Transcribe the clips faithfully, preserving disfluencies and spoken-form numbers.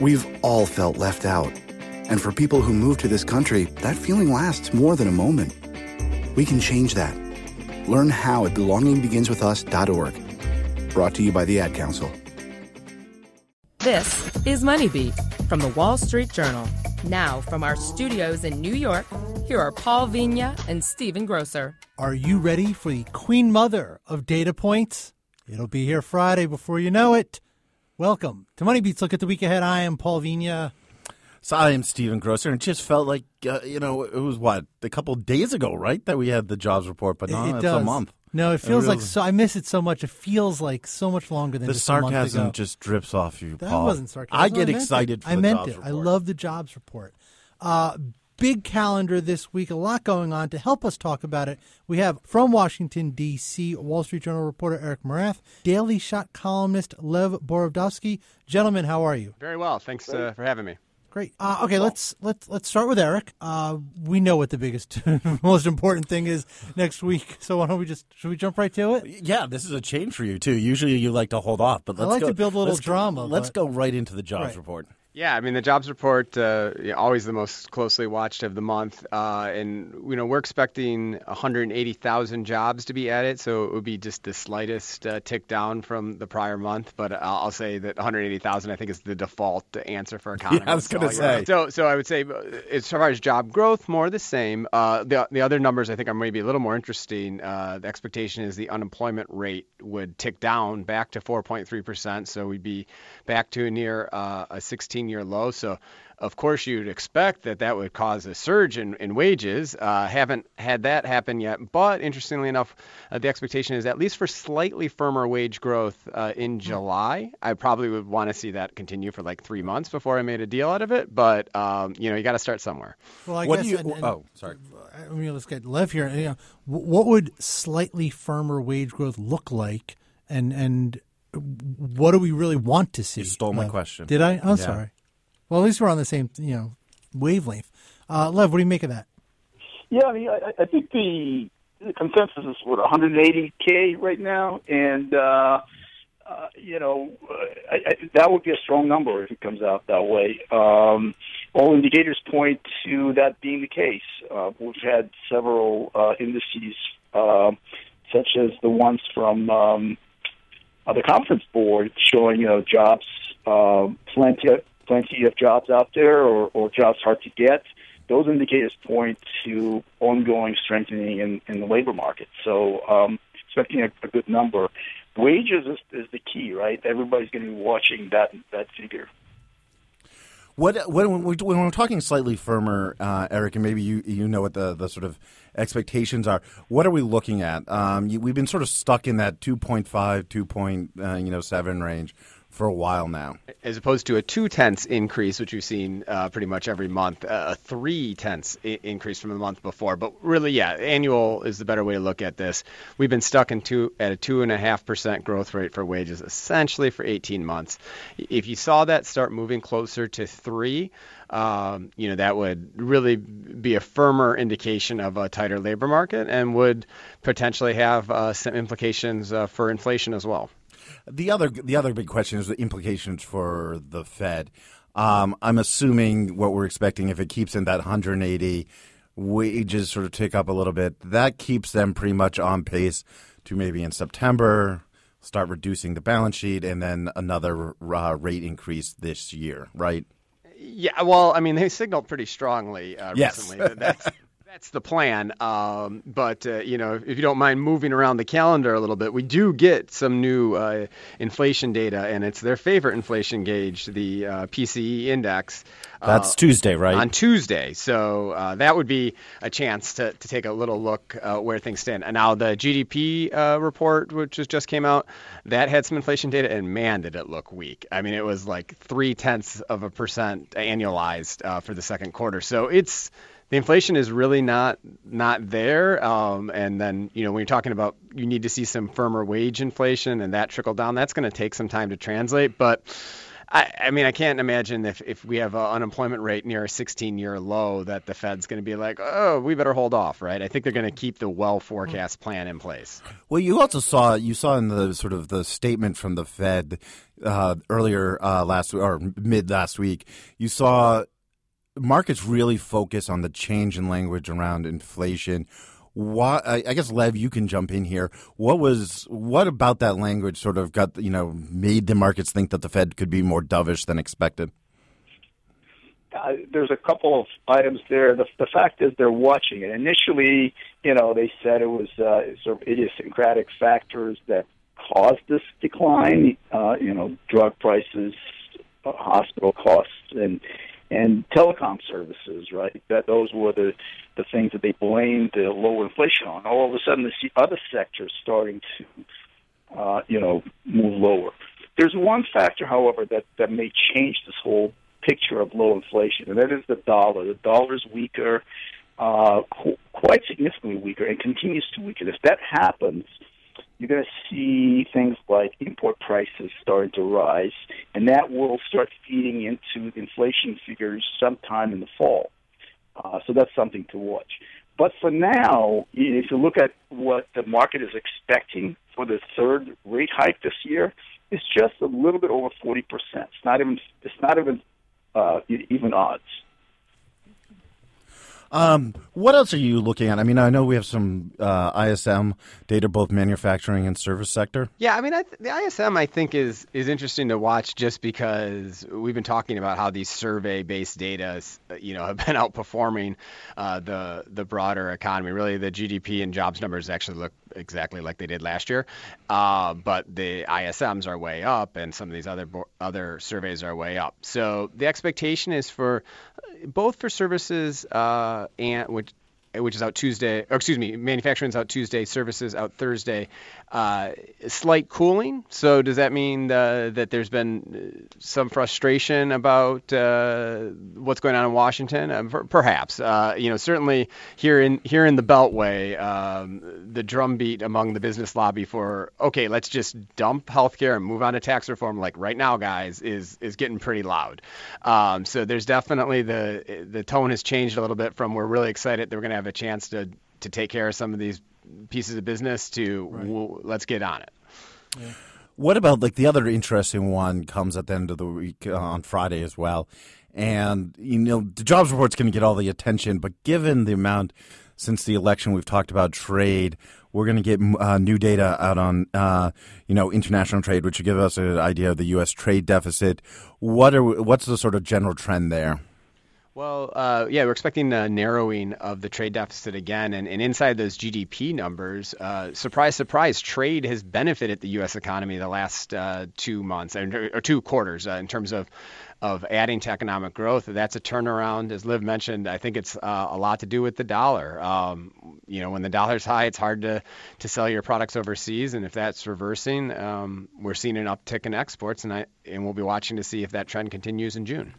We've all felt left out. And for people who move to this country, that feeling lasts more than a moment. We can change that. Learn how at belonging begins with us dot org. Brought to you by the Ad Council. This is Money Beat from the Wall Street Journal. Now from our studios in New York, here are Paul Vigna and Stephen Grosser. Are you ready for the Queen Mother of data points? It'll be here Friday before you know it. Welcome to Money Beats. Look at the week ahead. I am Paul Vigna. So I am Stephen Grosser, and it just felt like, uh, you know, it was, what, a couple of days ago, right, that we had the jobs report, but no, it, it it's does. a month. No, it feels it really, like so. I miss it so much. It feels like so much longer than the just sarcasm a month ago. Just drips off you, Paul. That wasn't sarcasm. I get I excited. It. For I the meant jobs it. Report. I love the jobs report. Uh, big calendar this week. A lot going on. To help us talk about it, we have from Washington D C Wall Street Journal reporter Eric Morath, Daily Shot columnist Lev Borodovsky. Gentlemen, how are you? Very well. Thanks uh, for having me. Great. Uh, okay, let's let's let's start with Eric. Uh, we know what the biggest, most important thing is next week. So why don't we just should we jump right to it? Yeah, this is a change for you too. Usually you like to hold off, but let's I like go, to build a little let's drama. Go, but... Let's go right into the jobs right. report. Yeah, I mean, the jobs report, uh, you know, always the most closely watched of the month. Uh, and, you know, we're expecting one hundred eighty thousand jobs to be added. So it would be just the slightest uh, tick down from the prior month. But I'll say that one hundred eighty thousand, I think, is the default answer for economists. Yeah, I was going to say. So, so I would say as far as job growth, more the same. Uh, the, the other numbers I think are maybe a little more interesting. Uh, the expectation is the unemployment rate would tick down back to four point three percent. So we'd be back to near uh, a sixteen year low. So, of course, you'd expect that that would cause a surge in, in wages. Uh, haven't had that happen yet. But interestingly enough, uh, the expectation is at least for slightly firmer wage growth uh, in July. I probably would want to see that continue for like three months before I made a deal out of it. But, um, you know, you got to start somewhere. Well, I what guess. Do you, and, and, oh, sorry. I mean, let's get Lev here. You know, what would slightly firmer wage growth look like? And, and what do we really want to see? You stole my Lev. question. Did I? I'm yeah. sorry. Well, at least we're on the same, you know, wavelength. Uh, Lev, what do you make of that? Yeah, I mean, I, I think the consensus is what one hundred eighty K right now, and uh, uh, you know, I, I, that would be a strong number if it comes out that way. Um, all indicators point to that being the case. Uh, we've had several uh, indices, uh, such as the ones from um, uh, the Conference Board, showing you know jobs uh, plenty. Of, Plenty of jobs out there, or, or jobs hard to get. Those indicators point to ongoing strengthening in, in the labor market. So, um, expecting a, a good number. Wages is, is the key, right? Everybody's going to be watching that that figure. What when we're, when we're talking slightly firmer, uh, Eric, and maybe you you know what the, the sort of expectations are. What are we looking at? Um, you, we've been sort of stuck in that two point five, two point seven range for a while now. As opposed to a two-tenths increase, which we've seen uh, pretty much every month, uh, a three-tenths I- increase from the month before. But really, yeah, annual is the better way to look at this. We've been stuck in two, at a two point five percent growth rate for wages essentially for eighteen months. If you saw that start moving closer to three, um, you know, that would really be a firmer indication of a tighter labor market and would potentially have uh, some implications uh, for inflation as well. The other the other big question is the implications for the Fed. Um, I'm assuming what we're expecting, if it keeps in that one hundred eighty, wages sort of tick up a little bit. That keeps them pretty much on pace to maybe in September start reducing the balance sheet and then another uh, rate increase this year, right? Yeah, well, I mean, they signaled pretty strongly uh, yes. recently that that's – That's the plan. Um, but, uh, you know, if you don't mind moving around the calendar a little bit, we do get some new uh, inflation data, and it's their favorite inflation gauge, the uh, P C E index. That's uh, Tuesday, right? On Tuesday. So uh, that would be a chance to, to take a little look uh, where things stand. And now the G D P uh, report, which just came out, that had some inflation data, and man, did it look weak. I mean, it was like three-tenths of a percent annualized uh, for the second quarter. So it's... The inflation is really not not there. Um, and then, you know, when you're talking about you need to see some firmer wage inflation and that trickle down, that's going to take some time to translate. But I, I mean, I can't imagine if, if we have an unemployment rate near a sixteen-year low that the Fed's going to be like, oh, we better hold off, right? I think they're going to keep the well-forecast plan in place. Well, you also saw you saw in the sort of the statement from the Fed uh, earlier uh, last or mid last week, you saw markets really focus on the change in language around inflation. Why, I guess, Lev, you can jump in here. What was what about that language sort of got, you know, made the markets think that the Fed could be more dovish than expected? Uh, there's a couple of items there. The, the fact is they're watching it. Initially, you know, they said it was uh, sort of idiosyncratic factors that caused this decline. Uh, you know, drug prices, uh, hospital costs, and. and telecom services, right? That those were the, the things that they blamed the low inflation on. All of a sudden, they see other sectors starting to, uh, you know, move lower. There's one factor, however, that, that may change this whole picture of low inflation, and that is the dollar. The dollar is weaker, uh, qu- quite significantly weaker, and continues to weaken. If that happens, you're going to see things like import prices starting to rise, and that will start feeding into inflation figures sometime in the fall. Uh, so that's something to watch. But for now, if you look at what the market is expecting for the third rate hike this year, it's just a little bit over forty percent. It's not even it's not even uh, even odds. Um, what else are you looking at? I mean, I know we have some uh, I S M data, both manufacturing and service sector. Yeah, I mean, I th- the I S M, I think, is is interesting to watch just because we've been talking about how these survey-based data, you know, have been outperforming uh, the the broader economy. Really, the G D P and jobs numbers actually look exactly like they did last year, uh, but the I S Ms are way up, and some of these other bo- other surveys are way up. So the expectation is for both for services. Uh, Uh, and which, which is out Tuesday, or excuse me, manufacturing's out Tuesday, services out Thursday. Uh, slight cooling. So does that mean uh, that there's been some frustration about uh, what's going on in Washington? Uh, per- perhaps. Uh, you know, certainly here in here in the Beltway, um, the drumbeat among the business lobby for okay, let's just dump healthcare and move on to tax reform, like right now, guys, is is getting pretty loud. Um, so there's definitely the the tone has changed a little bit from we're really excited that we're going to have a chance to to take care of some of these pieces of business to right. we'll, let's get on it. Yeah. What about like the other interesting one comes at the end of the week uh, on Friday as well. And, you know, the jobs report's going to get all the attention. But given the amount since the election we've talked about trade, we're going to get uh, new data out on, uh, you know, international trade, which will give us an idea of the U S trade deficit. What are what's the sort of general trend there? Well, uh, yeah, we're expecting a narrowing of the trade deficit again. And, and inside those G D P numbers, uh, surprise, surprise, trade has benefited the U S economy the last uh, two months or two quarters uh, in terms of of adding to economic growth. That's a turnaround. As Liv mentioned, I think it's uh, a lot to do with the dollar. Um, you know, when the dollar's high, it's hard to, to sell your products overseas. And if that's reversing, um, we're seeing an uptick in exports. And, I, and we'll be watching to see if that trend continues in June.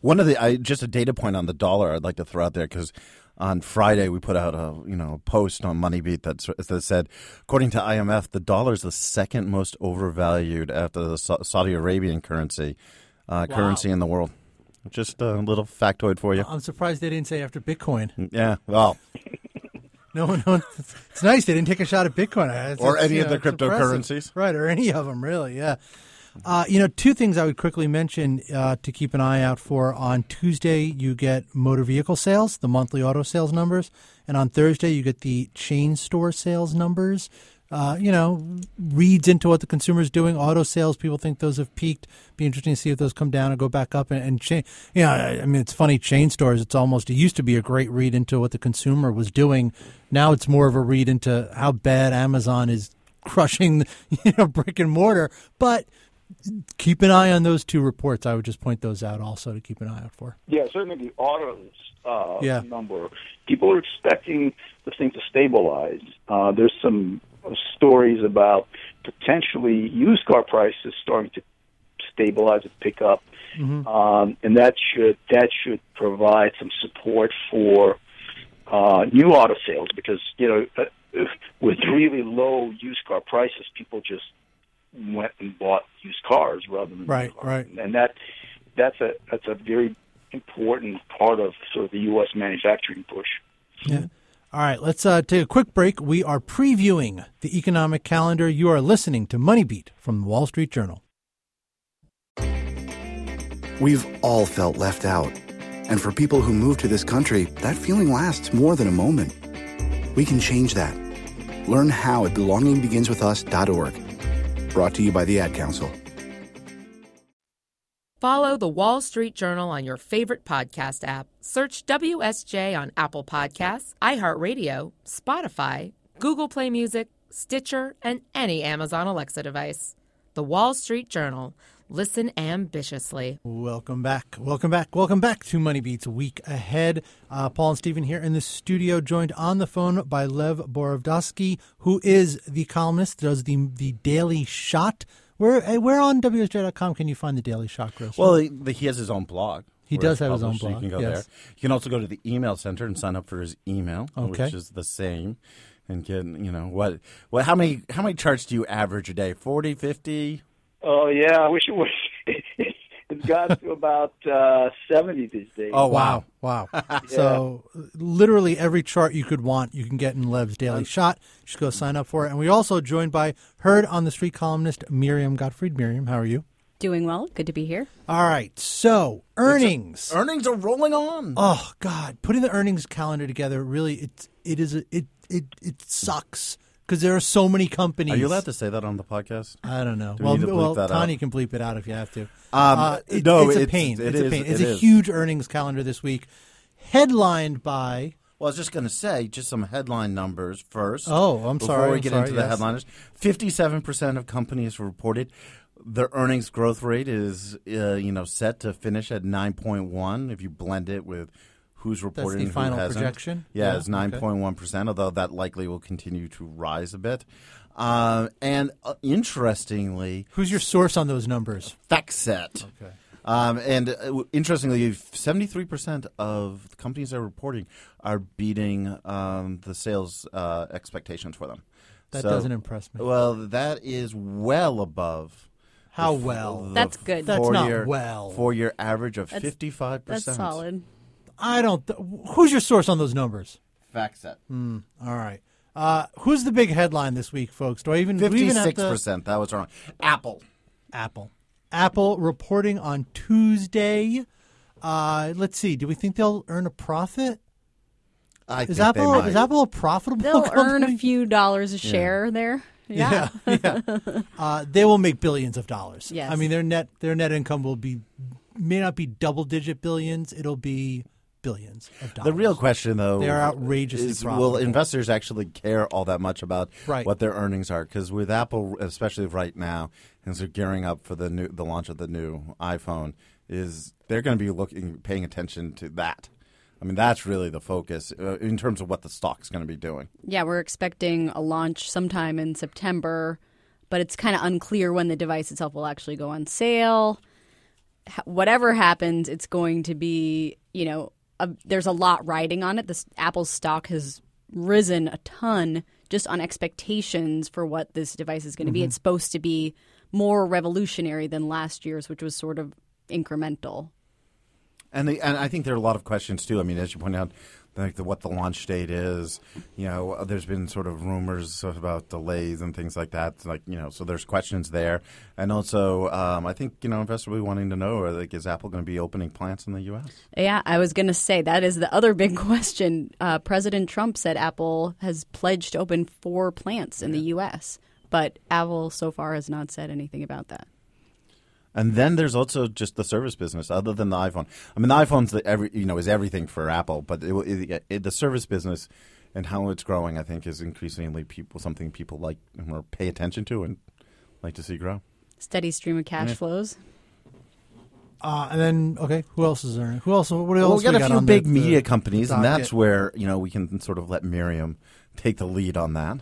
One of the I, just a data point on the dollar I'd like to throw out there because on Friday we put out a you know post on MoneyBeat that, that said, according to I M F, the dollar is the second most overvalued after the Saudi Arabian currency uh, wow. currency in the world. Just a little factoid for you. I'm surprised they didn't say after Bitcoin. Yeah, well. no, no, it's nice they didn't take a shot at Bitcoin. It's, or it's, any of know, the cryptocurrencies. Impressive. Right, or any of them, really, yeah. Uh, you know, two things I would quickly mention uh, to keep an eye out for. On Tuesday, you get motor vehicle sales, the monthly auto sales numbers. And on Thursday, you get the chain store sales numbers. Uh, you know, reads into what the consumer's doing. Auto sales, people think those have peaked. Be interesting to see if those come down and go back up. And, and chain, you know, I mean, it's funny, chain stores, it's almost, it used to be a great read into what the consumer was doing. Now it's more of a read into how bad Amazon is crushing, you know, brick and mortar. But keep an eye on those two reports. I would just point those out also to keep an eye out for. Yeah, certainly the autos uh, yeah. number. People are expecting the thing to stabilize. Uh, there's some stories about potentially used car prices starting to stabilize and pick up, mm-hmm. um, and that should that should provide some support for uh, new auto sales because you know with really low used car prices, people just went and bought used cars rather than right, new cars. Right. And that that's a that's a very important part of sort of the U S manufacturing push. Yeah. All right, let's uh, take a quick break. We are previewing the economic calendar. You are listening to Money Beat from the Wall Street Journal. We've all felt left out. And for people who move to this country, that feeling lasts more than a moment. We can change that. Learn how at belonging begins with us dot org. Brought to you by the Ad Council. Follow the Wall Street Journal on your favorite podcast app. Search W S J on Apple Podcasts, iHeartRadio, Spotify, Google Play Music, Stitcher, and any Amazon Alexa device. The Wall Street Journal. Listen ambitiously. Welcome back. Welcome back. Welcome back to Money Beats Week Ahead. Uh, Paul and Stephen here in the studio, joined on the phone by Lev Borodovsky, who is the columnist, does the the Daily Shot. Where, where on W S J dot com can you find the Daily Shot, Chris? Well, he, he has his own blog. He does have his own blog. So you can go yes. there. You can also go to the email center and sign up for his email, okay. which is the same. And can, you know, what, what, how many, how many charts do you average a day? forty, fifty? Oh, yeah. I wish it was. It's got to about uh, seventy these days. Oh, wow. Wow. yeah. So literally every chart you could want, you can get in Lev's Daily Shot. Just go sign up for it. And we also joined by Heard on the Street columnist Miriam Gottfried. Miriam, how are you? Doing well. Good to be here. All right. So earnings. A, earnings are rolling on. Oh, God. Putting the earnings calendar together, really, it, it, is a, it, it, it sucks. Because there are so many companies. Are you allowed to say that on the podcast? I don't know. Do we well, need to bleep well that Tanya out? Can bleep it out if you have to. Um, uh, it, no, it's, it's a pain. It it's is, a pain. It's it a huge earnings calendar this week, headlined by. Well, I was just going to say just some headline numbers first. Oh, I'm before sorry. Before we get sorry, into yes. the headliners, fifty-seven percent of companies reported their earnings growth rate is uh, you know set to finish at nine point one if you blend it with. Who's reporting? That's the final who hasn't. Projection. Yeah, yeah it's nine point one percent, okay. although that likely will continue to rise a bit. Uh, and uh, interestingly, who's your source on those numbers? Factset. Okay. Um, and uh, interestingly, seventy-three percent of the companies that are reporting are beating um, the sales uh, expectations for them. That so, doesn't impress me. Well, that is well above. How the, well? The that's good. That's not year, well. Four-year average of that's, fifty-five percent. That's solid. I don't th- – who's your source on those numbers? Factset. Mm, all right. Uh, who's the big headline this week, folks? Do I even – fifty-six percent. That was wrong. Apple. Apple. Apple reporting on Tuesday. Uh, let's see. Do we think they'll earn a profit? I is think Apple, they might. Is Apple a profitable They'll company? Earn a few dollars a share yeah. there. Yeah. yeah, yeah. Uh, they will make billions of dollars. Yes. I mean, their net their net income will be – may not be double-digit billions. It'll be – billions of dollars. The real question, though, they are outrageously is profitable. Will investors actually care all that much about right. what their earnings are? Because with Apple, especially right now, and they're gearing up for the new, the launch of the new iPhone, is they're going to be looking, paying attention to that. I mean, that's really the focus uh, in terms of what the stock's going to be doing. Yeah, we're expecting a launch sometime in September, but it's kind of unclear when the device itself will actually go on sale. H- whatever happens, it's going to be, you know. Uh, there's a lot riding on it. This Apple's stock has risen a ton just on expectations for what this device is going to mm-hmm. be. It's supposed to be more revolutionary than last year's, which was sort of incremental. And the, and I think there are a lot of questions, too. I mean, as you point out, like the, what the launch date is, you know, there's been sort of rumors about delays and things like that. Like, you know, so there's questions there. And also, um, I think, you know, investors will be wanting to know, like, is Apple going to be opening plants in the U S? Yeah, I was going to say that is the other big question. Uh, President Trump said Apple has pledged to open four plants in yeah. the U S, but Apple so far has not said anything about that. And then there's also just the service business, other than the iPhone. I mean, the iPhone's the every you know is everything for Apple, but it, it, it, the service business and how it's growing, I think, is increasingly people something people like or pay attention to and like to see grow. Steady stream of cash yeah. flows. Uh, and then, okay, who else is there? Who else? What else? Well, we got we a got few big the, media the, companies, the and that's where you know we can sort of let Miriam take the lead on that.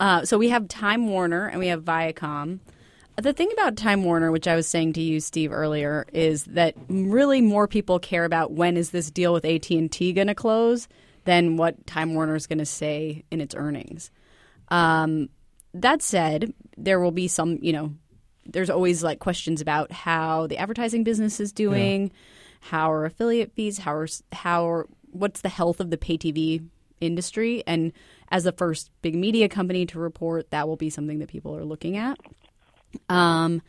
uh, so we have Time Warner and we have Viacom. The thing about Time Warner, which I was saying to you, Steve, earlier, is that really more people care about when is this deal with A T and T going to close than what Time Warner is going to say in its earnings. Um, That said, there will be some, you know, there's always like questions about how the advertising business is doing, yeah. how are affiliate fees, how are, how are, what's the health of the pay T V industry? And as the first big media company to report, that will be something that people are looking at. Um,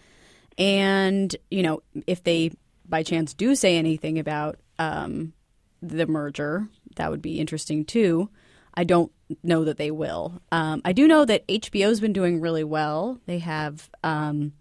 and, you know, if they by chance do say anything about um, the merger, that would be interesting too. I don't know that they will. Um, I do know that H B O's been doing really well. They have um,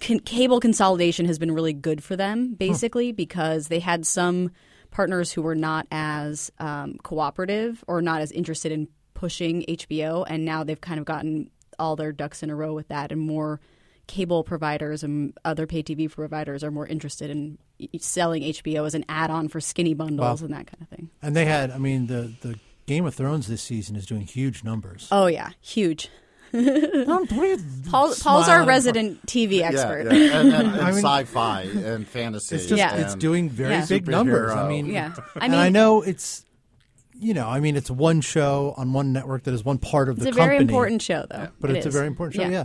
con- cable consolidation has been really good for them, basically, huh. because they had some partners who were not as um, cooperative or not as interested in pushing H B O, and now they've kind of gotten all their ducks in a row with that, and more cable providers and other pay T V providers are more interested in selling H B O as an add-on for skinny bundles wow. and that kind of thing. And they had, I mean, the, the Game of Thrones this season is doing huge numbers. Oh, yeah. Huge. Paul, Paul's our resident T V expert. Yeah, yeah. And, and, and I mean, sci-fi and fantasy. It's, just, yeah. it's doing very yeah. big superhero. numbers. I mean, yeah. I mean, and I know it's... You know, I mean, it's one show on one network that is one part of the company. It's a very important show, though. But it's a very important show, yeah.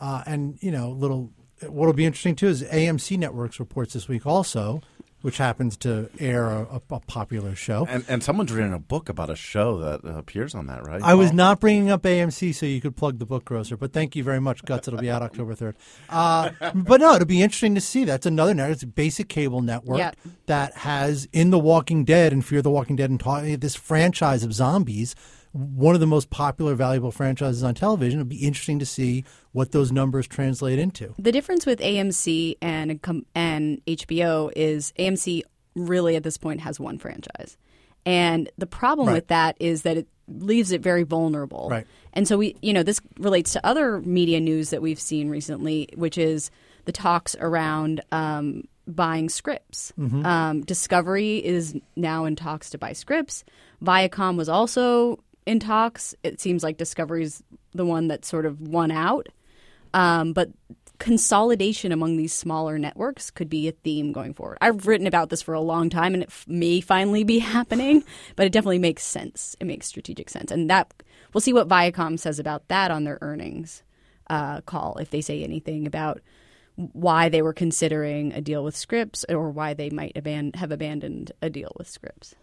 Uh, and, you know, little what will be interesting, too, is A M C Networks reports this week also, which happens to air a, a popular show. And, and someone's written a book about a show that appears on that, right? I was not bringing up A M C so you could plug the book, Grosser, but thank you very much, Guts. It'll be out October third. Uh, but, no, it'll be interesting to see. That's another network. It's a basic cable network yeah. that has, in The Walking Dead and Fear the Walking Dead, and ta- this franchise of zombies, one of the most popular, valuable franchises on television. It'll be interesting to see what those numbers translate into. The difference with A M C and and H B O is A M C really at this point has one franchise. And the problem right. with that is that it leaves it very vulnerable. Right. And so we, you know, this relates to other media news that we've seen recently, which is the talks around um, buying Scripps. Mm-hmm. Um, Discovery is now in talks to buy Scripps. Viacom was also in talks. It seems like Discovery's the one that sort of won out. Um, but consolidation among these smaller networks could be a theme going forward. I've written about this for a long time, and it f- may finally be happening, but it definitely makes sense. It makes strategic sense. And that we'll see what Viacom says about that on their earnings uh, call, if they say anything about why they were considering a deal with Scripps or why they might aban- have abandoned a deal with Scripps.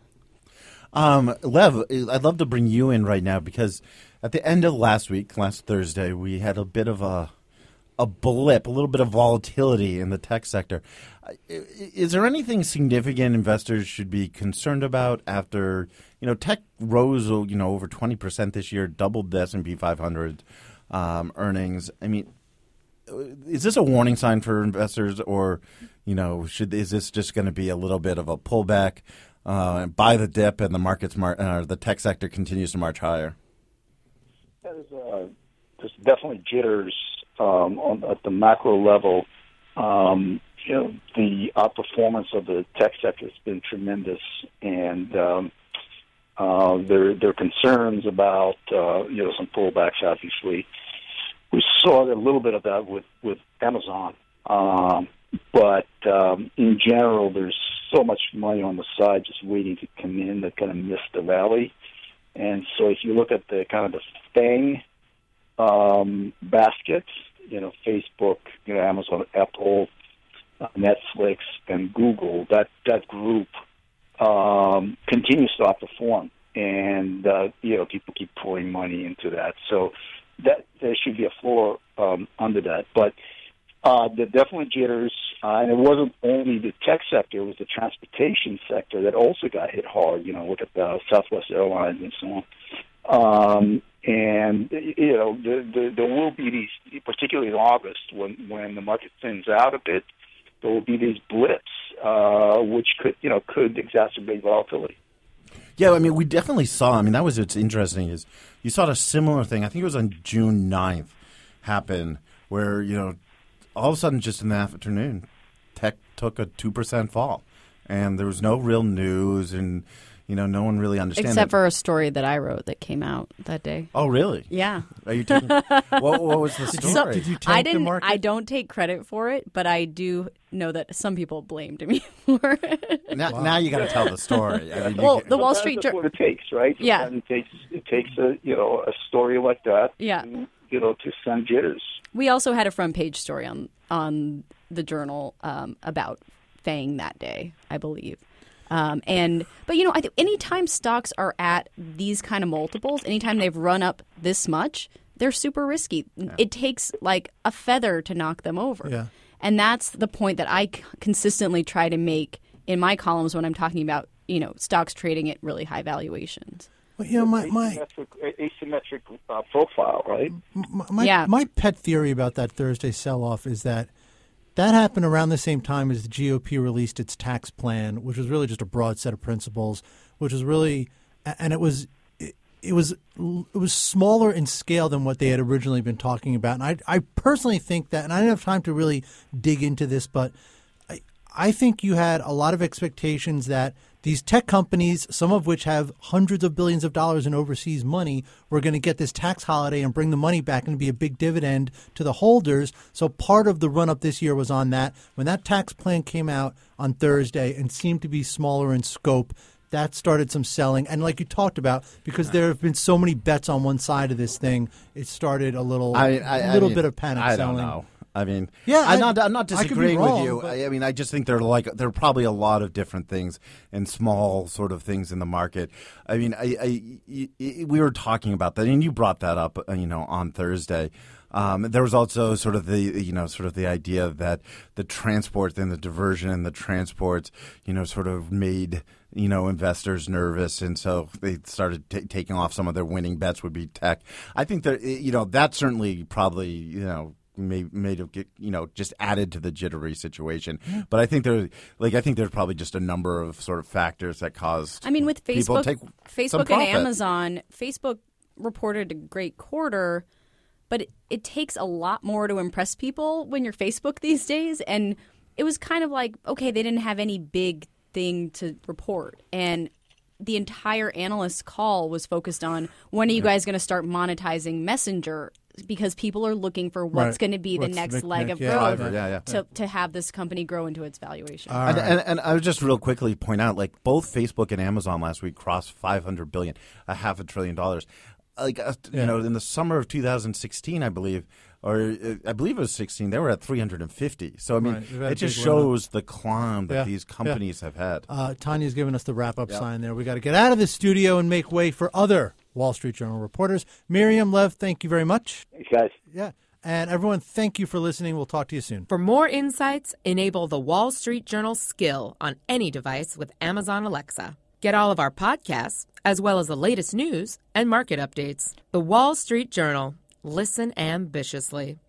Um, Lev, I'd love to bring you in right now because at the end of last week, last Thursday, we had a bit of a a blip, a little bit of volatility in the tech sector. Is there anything significant investors should be concerned about after, you know, tech rose, you know, over twenty percent this year, doubled the S and P five hundred um, earnings? I mean, is this a warning sign for investors or, you know, should is this just going to be a little bit of a pullback? Uh, buy the dip, and the markets, mar- uh, the tech sector continues to march higher. There's, uh, there's definitely jitters um, on, at the macro level. Um, you know, the outperformance of the tech sector has been tremendous, and um, uh, there there are concerns about uh, you know some pullbacks. Obviously, we saw a little bit of that with with Amazon. Um, But um, in general, there's so much money on the side just waiting to come in that kind of missed the rally. And so if you look at the kind of the FANG um, baskets, you know, Facebook, you know, Amazon, Apple, uh, Netflix, and Google, that, that group um, continues to outperform. And, uh, you know, people keep pouring money into that. So that there should be a floor um, under that. But Uh, the definitely jitters, uh, and it wasn't only the tech sector, it was the transportation sector that also got hit hard. You know, look at the Southwest Airlines and so on. Um, and, you know, the, the, there will be these, particularly in August, when, when the market thins out a bit, there will be these blips, uh, which could, you know, could exacerbate volatility. Yeah, I mean, we definitely saw, I mean, that was what's interesting is you saw a similar thing, I think it was on June ninth happen, where, you know, all of a sudden, just in the afternoon, tech took a two percent fall, and there was no real news, and You know, no one really understands. Except it. for a story that I wrote that came out that day. Oh, really? Yeah. Are you taking, what, what was the story? So, Did you take I didn't, the market? I don't take credit for it, but I do know that some people blamed me for it. Now, wow. now you got to tell the story. I mean, well, you, the Wall Street Journal. That's what it takes, right? Yeah. It takes, it takes a, you know, a story like that. Yeah. And, you know, to send jitters. We also had a front page story on on the Journal um, about FANG that day, I believe. Um, and but, you know, I think anytime stocks are at these kind of multiples, anytime they've run up this much, they're super risky. Yeah. It takes like a feather to knock them over. Yeah. And that's the point that I c- consistently try to make in my columns when I'm talking about, you know, stocks trading at really high valuations. Well, you know, my, my asymmetric, asymmetric uh, profile, right? My, my, yeah. my pet theory about that Thursday sell-off is that that happened around the same time as the G O P released its tax plan, which was really just a broad set of principles, which was really – and it was it, it was it was smaller in scale than what they had originally been talking about. And I, I personally think that – and I didn't have time to really dig into this, but I, I think you had a lot of expectations that these tech companies, some of which have hundreds of billions of dollars in overseas money, were going to get this tax holiday and bring the money back and be a big dividend to the holders. So part of the run-up this year was on that. When that tax plan came out on Thursday and seemed to be smaller in scope, that started some selling. And like you talked about, because there have been so many bets on one side of this thing, it started a little, I, I, little I mean, bit of panic I selling. I don't know. I mean, yeah, I'm not, I'm not disagreeing wrong, with you. But... I mean, I just think there are like there are probably a lot of different things and small sort of things in the market. I mean, I, I, I, we were talking about that, and you brought that up, you know, on Thursday. Um, there was also sort of the, you know, sort of the idea that the transport and the diversion and the transports, you know, sort of made, you know, investors nervous. And so they started t- taking off some of their winning bets would be tech. I think that, you know, that certainly probably, you know, May, may have get, you know, just added to the jittery situation. Yeah. But I think there, like, I think there's probably just a number of sort of factors that caused. I mean, with Facebook, take Facebook and Amazon, Facebook reported a great quarter, but it, it takes a lot more to impress people when you're Facebook these days. And it was kind of like, okay, they didn't have any big thing to report, and the entire analyst call was focused on when are you yeah. guys going to start monetizing Messenger, because people are looking for what's right. going to be the what's next Nick, leg Nick, of yeah, growth yeah, yeah. to to have this company grow into its valuation. Right. And, and, and I would just real quickly point out, like, both Facebook and Amazon last week crossed five hundred billion dollars, a half a trillion dollars. Like, uh, yeah. you know, in the summer of two thousand sixteen, I believe, or uh, I believe it was sixteen, they were at three hundred fifty. So, I mean, right. it just shows the climb that yeah. these companies yeah. have had. Uh, Tanya's giving us the wrap-up yeah. sign there. We got to get out of the studio and make way for other Wall Street Journal reporters. Miriam, Lev, thank you very much. Thanks, guys. Yeah. And everyone, thank you for listening. We'll talk to you soon. For more insights, enable the Wall Street Journal skill on any device with Amazon Alexa. Get all of our podcasts, as well as the latest news and market updates. The Wall Street Journal. Listen ambitiously.